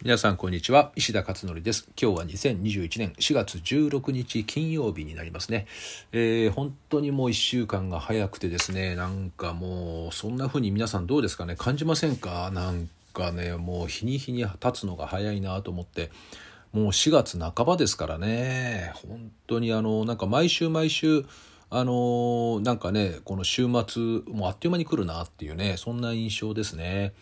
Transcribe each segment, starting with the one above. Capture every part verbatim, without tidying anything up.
皆さんこんにちは、石田勝則です。今日はにせんにじゅういちねんしがつじゅうろくにち金曜日になりますね、えー、本当にもういっしゅうかんが早くてですね、なんかもうそんな風に皆さんどうですかね、感じませんか。なんかね、もう日に日に経つのが早いなと思って、もうしがつなかばですからね。本当にあのなんか毎週毎週あのー、なんかね、この週末もうあっという間に来るなっていうね、そんな印象ですね。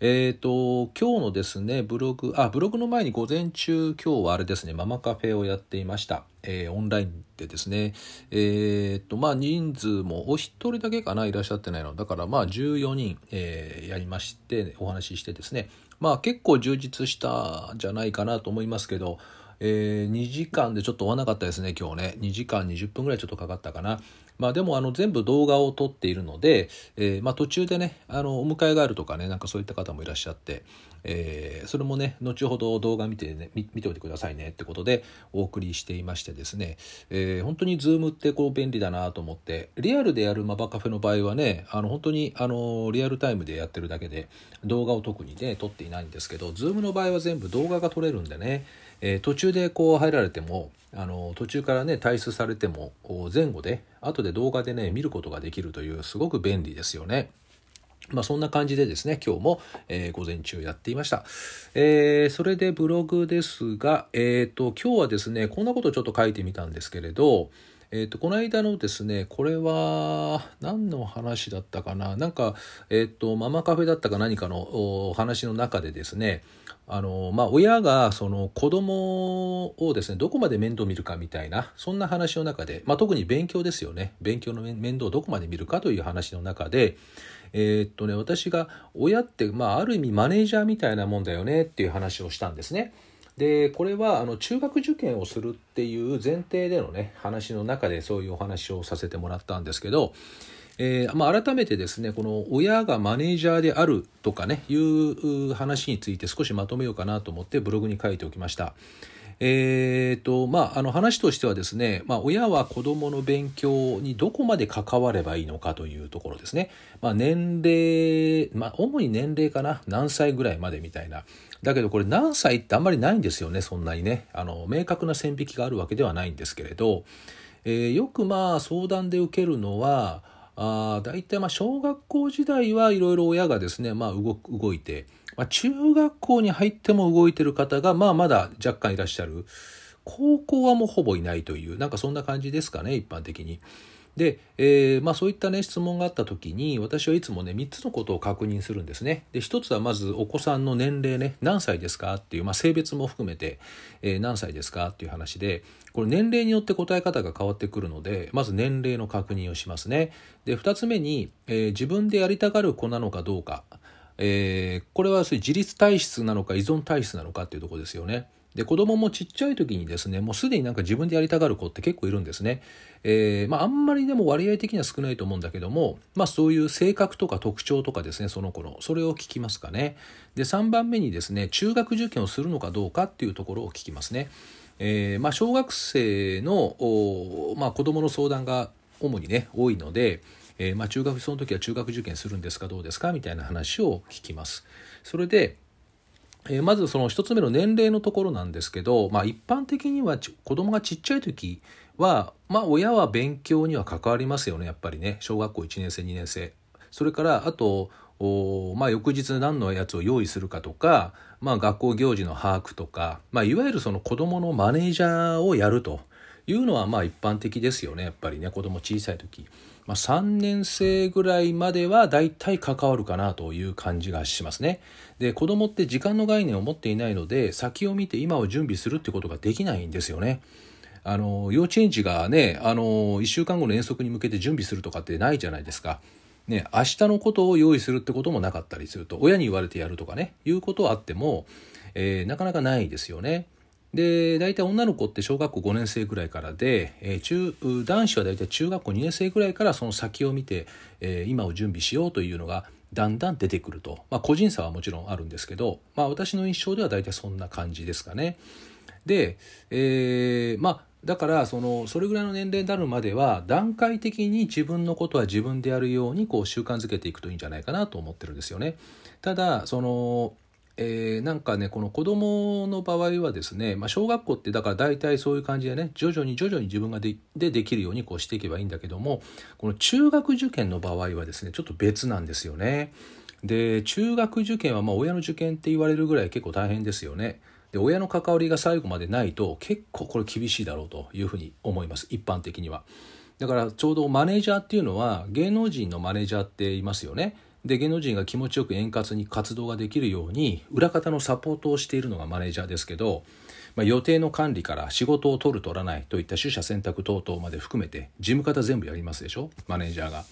えっと、今日のですね、ブログ、あ、ブログの前に午前中、今日はあれですね、ママカフェをやっていました。えー、オンラインでですね、えっと、まあ、人数もお一人だけかな、いらっしゃってないの。だから、まあ、じゅうよにん、えー、やりまして、お話ししてですね、まあ、結構充実したんじゃないかなと思いますけど、えー、にじかんでちょっと終わなかったですね、今日ね。にじかんにじゅっぷんぐらいちょっとかかったかな。まあでもあの全部動画を撮っているので、えー、まあ途中でね、あのお迎えがあるとかね、なんかそういった方もいらっしゃって、えー、それもね、後ほど動画見てね、見、見ておいてくださいねってことでお送りしていましてですね、えー、本当にズームってこう便利だなと思って、リアルでやるマバカフェの場合はね、あの本当にあのリアルタイムでやってるだけで、動画を特にね、撮っていないんですけど、ズームの場合は全部動画が撮れるんでね、えー、途中でこう入られても、あの途中からね退出されても前後で後で動画でね見ることができるという、すごく便利ですよね。まあそんな感じでですね、今日も、えー、午前中やっていました、えー、それでブログですが、えーと今日はですねこんなことをちょっと書いてみたんですけれど、えーとこの間のですね、これは何の話だったかな、なんか、えーとママカフェだったか何かのお話の中でですね、あのまあ、親がその子供をですねどこまで面倒見るかみたいな、そんな話の中で、まあ、特に勉強ですよね。勉強の面倒をどこまで見るかという話の中で、えーっとね、私が親って、まあ、ある意味マネージャーみたいなもんだよねっていう話をしたんですね。でこれはあの中学受験をするっていう前提でのね話の中でそういうお話をさせてもらったんですけど、えーまあ、改めてですねこの親がマネージャーであるとかねいう話について少しまとめようかなと思ってブログに書いておきました。えーとまあ、あの話としてはですね、まあ、親は子どもの勉強にどこまで関わればいいのかというところですね、まあ、年齢、まあ、主に年齢かな、何歳ぐらいまでみたいな。だけどこれ何歳ってあんまりないんですよね、そんなにねあの明確な線引きがあるわけではないんですけれど、えー、よくまあ相談で受けるのはあだいたいまあ小学校時代はいろいろ親がですね、まあ、動く、動いて、まあ、中学校に入っても動いてる方がまあまだ若干いらっしゃる。高校はもうほぼいないという、なんかそんな感じですかね、一般的に。で、えーまあ、そういったね質問があった時に私はいつもねみっつのことを確認するんですね。でひとつはまずお子さんの年齢ね、何歳ですかっていう、まあ、性別も含めて、えー、何歳ですかっていう話で、これ年齢によって答え方が変わってくるのでまず年齢の確認をしますね。でふたつめに、えー、自分でやりたがる子なのかどうか、えー、これはそういう自立体質なのか依存体質なのかっていうところですよね。で子供もちっちゃい時にですねもうすでになんか自分でやりたがる子って結構いるんですね、えーまあ、あんまりでも割合的には少ないと思うんだけども、まあ、そういう性格とか特徴とかですねその子のそれを聞きますかね。でさんばんめにですね中学受験をするのかどうかっていうところを聞きますね、えーまあ、小学生の、まあ、子供の相談が主にね多いので、えーまあ、中学その時は中学受験するんですかどうですかみたいな話を聞きます。それでえー、まずそのひとつめの年齢のところなんですけど、まあ、一般的には子供がちっちゃい時は、まあ、親は勉強には関わりますよねやっぱりね。小学校いちねんせいにねんせい、それからあと、まあ、翌日何のやつを用意するかとか、まあ、学校行事の把握とか、まあ、いわゆるその子供のマネージャーをやるというのはまあ一般的ですよねやっぱりね。子供小さい時、まあ、さんねんせいぐらいまではだいたい関わるかなという感じがしますね。で子供って時間の概念を持っていないので先を見て今を準備するってことができないんですよね。あの幼稚園児がねあのいっしゅうかんごの遠足に向けて準備するとかってないじゃないですかね。明日のことを用意するってこともなかったりすると、親に言われてやるとかねいうことはあっても、えー、なかなかないですよね。で大体女の子って小学校ごねんせいぐらいからで、えー、中男子は大体中学校にねんせいぐらいからその先を見て、えー、今を準備しようというのがだんだん出てくると、まあ、個人差はもちろんあるんですけど、まあ、私の印象では大体そんな感じですかね。で、えー、まあだからそのそれぐらいの年齢になるまでは段階的に自分のことは自分でやるようにこう習慣づけていくといいんじゃないかなと思ってるんですよね。ただそのえー、なんかねこの子供の場合はですね、まあ、小学校ってだから大体そういう感じでね徐々に徐々に自分が で, でできるようにこうしていけばいいんだけども、この中学受験の場合はですねちょっと別なんですよね。で中学受験はまあ親の受験って言われるぐらい結構大変ですよね。で親の関わりが最後までないと結構これ厳しいだろうというふうに思います、一般的には。だからちょうどマネージャーっていうのは芸能人のマネージャーっていますよね。で芸能人が気持ちよく円滑に活動ができるように裏方のサポートをしているのがマネージャーですけど、まあ、予定の管理から仕事を取る取らないといった取捨選択等々まで含めて事務方全部やりますでしょ、マネージャーが。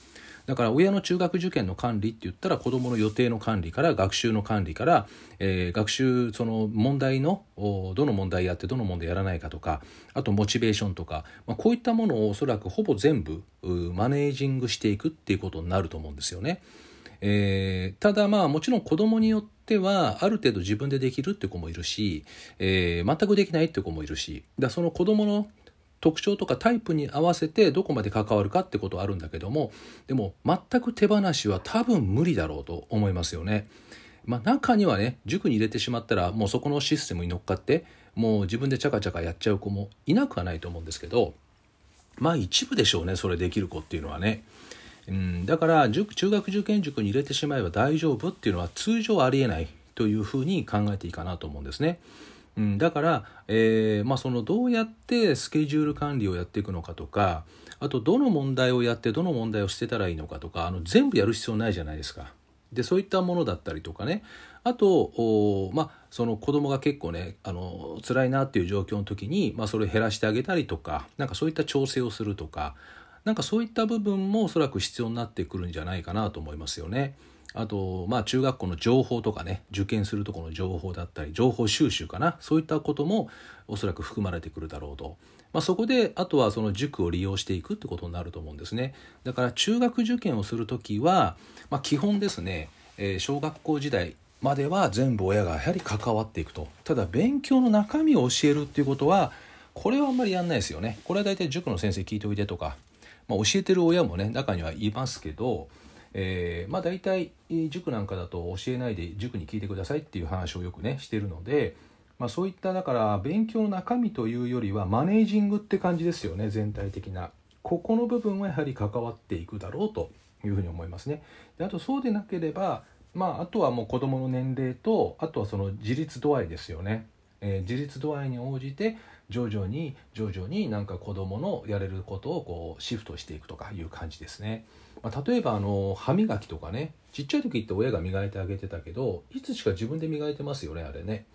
だから親の中学受験の管理って言ったら子どもの予定の管理から学習の管理から、えー、学習その問題のどの問題やってどの問題やらないかとか、あとモチベーションとか、まあ、こういったものをおそらくほぼ全部マネージングしていくっていうことになると思うんですよね。えー、ただまあもちろん子どもによってはある程度自分でできるって子もいるし、えー、全くできないって子もいるし、だその子どもの特徴とかタイプに合わせてどこまで関わるかってことはあるんだけども、でも全く手放しは多分無理だろうと思いますよね。まあ、中にはね塾に入れてしまったらもうそこのシステムに乗っかってもう自分でチャカチャカやっちゃう子もいなくはないと思うんですけど、まあ一部でしょうね、それできる子っていうのはね。うん、だから塾中学受験塾に入れてしまえば大丈夫っていうのは通常ありえないというふうに考えていいかなと思うんですね。うん、だから、えーまあ、そのどうやってスケジュール管理をやっていくのかとか、あとどの問題をやってどの問題を捨てたらいいのかとか、あの全部やる必要ないじゃないですか。でそういったものだったりとかね、あと、まあ、その子供が結構ねあの辛いなっていう状況の時に、まあ、それを減らしてあげたりとか、なんかそういった調整をするとか、なんかそういった部分もおそらく必要になってくるんじゃないかなと思いますよね。あと、まあ、中学校の情報とかね、受験するところの情報だったり情報収集かな、そういったこともおそらく含まれてくるだろうと、まあ、そこであとはその塾を利用していくってことになると思うんですね。だから中学受験をするときは、まあ、基本ですね、えー、小学校時代までは全部親がやはり関わっていくと。ただ勉強の中身を教えるっていうことはこれはあんまりやんないですよね。これは大体塾の先生聞いておいてとか、まあ、教えてる親もね中にはいますけど、えーまあ、大体塾なんかだと教えないで塾に聞いてくださいっていう話をよくねしてるので、まあ、そういっただから勉強の中身というよりはマネージングって感じですよね。全体的なここの部分はやはり関わっていくだろうというふうに思いますね。であとそうでなければ、まあ、あとはもう子どもの年齢と、あとはその自立度合いですよね。えー、自立度合いに応じて徐々に徐々になんか子どものやれることをこうシフトしていくとかいう感じですね。まあ、例えばあの歯磨きとかね、ちっちゃい時って親が磨いてあげてたけど、いつしか自分で磨いてますよね、あれね。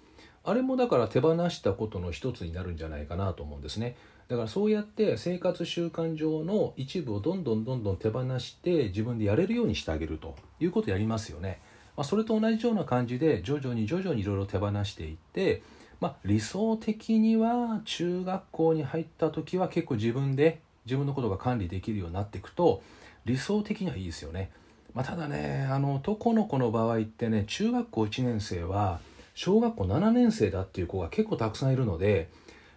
あれもだから手放したことの一つになるんじゃないかなと思うんですね。だからそうやって生活習慣上の一部をどんどんどんどん手放して自分でやれるようにしてあげるということをやりますよね。まあ、それと同じような感じで徐々に徐々にいろいろ手放していって、まあ、理想的には中学校に入った時は結構自分で自分のことが管理できるようになっていくと理想的にはいいですよね。まあ、ただねあの男の子の場合ってね、中学校いちねん生は小学校ななねん生だっていう子が結構たくさんいるので、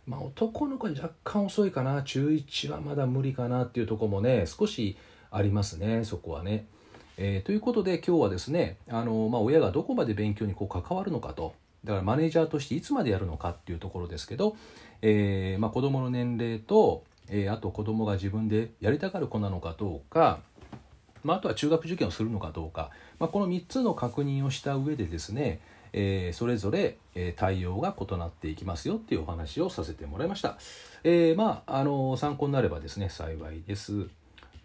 まあ、男の子は若干遅いかな、中いちはまだ無理かなっていうところもね少しありますね、そこはね。えー、ということで今日はですねあの、まあ、親がどこまで勉強にこう関わるのかと、だからマネージャーとしていつまでやるのかっていうところですけど、えーまあ、子どもの年齢と、えー、あと子どもが自分でやりたがる子なのかどうか、まあ、あとは中学受験をするのかどうか、まあ、このみっつの確認をした上でですね、えー、それぞれ対応が異なっていきますよっていうお話をさせてもらいました。えーまあ、あの参考になればですね幸いです。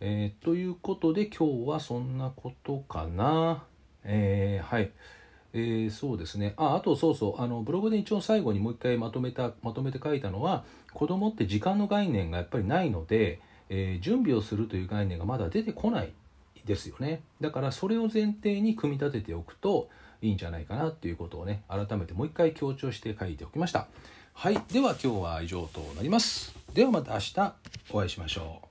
えー、ということで今日はそんなことかな。えー、はいえー、そうですね。 あ, あとそうそうあのブログで一応最後にもう一回まとめたまとめて書いたのは、子どもって時間の概念がやっぱりないので、えー、準備をするという概念がまだ出てこないですよね。だからそれを前提に組み立てておくといいんじゃないかなということをね改めてもう一回強調して書いておきました。はい、では今日は以上となります。ではまた明日お会いしましょう。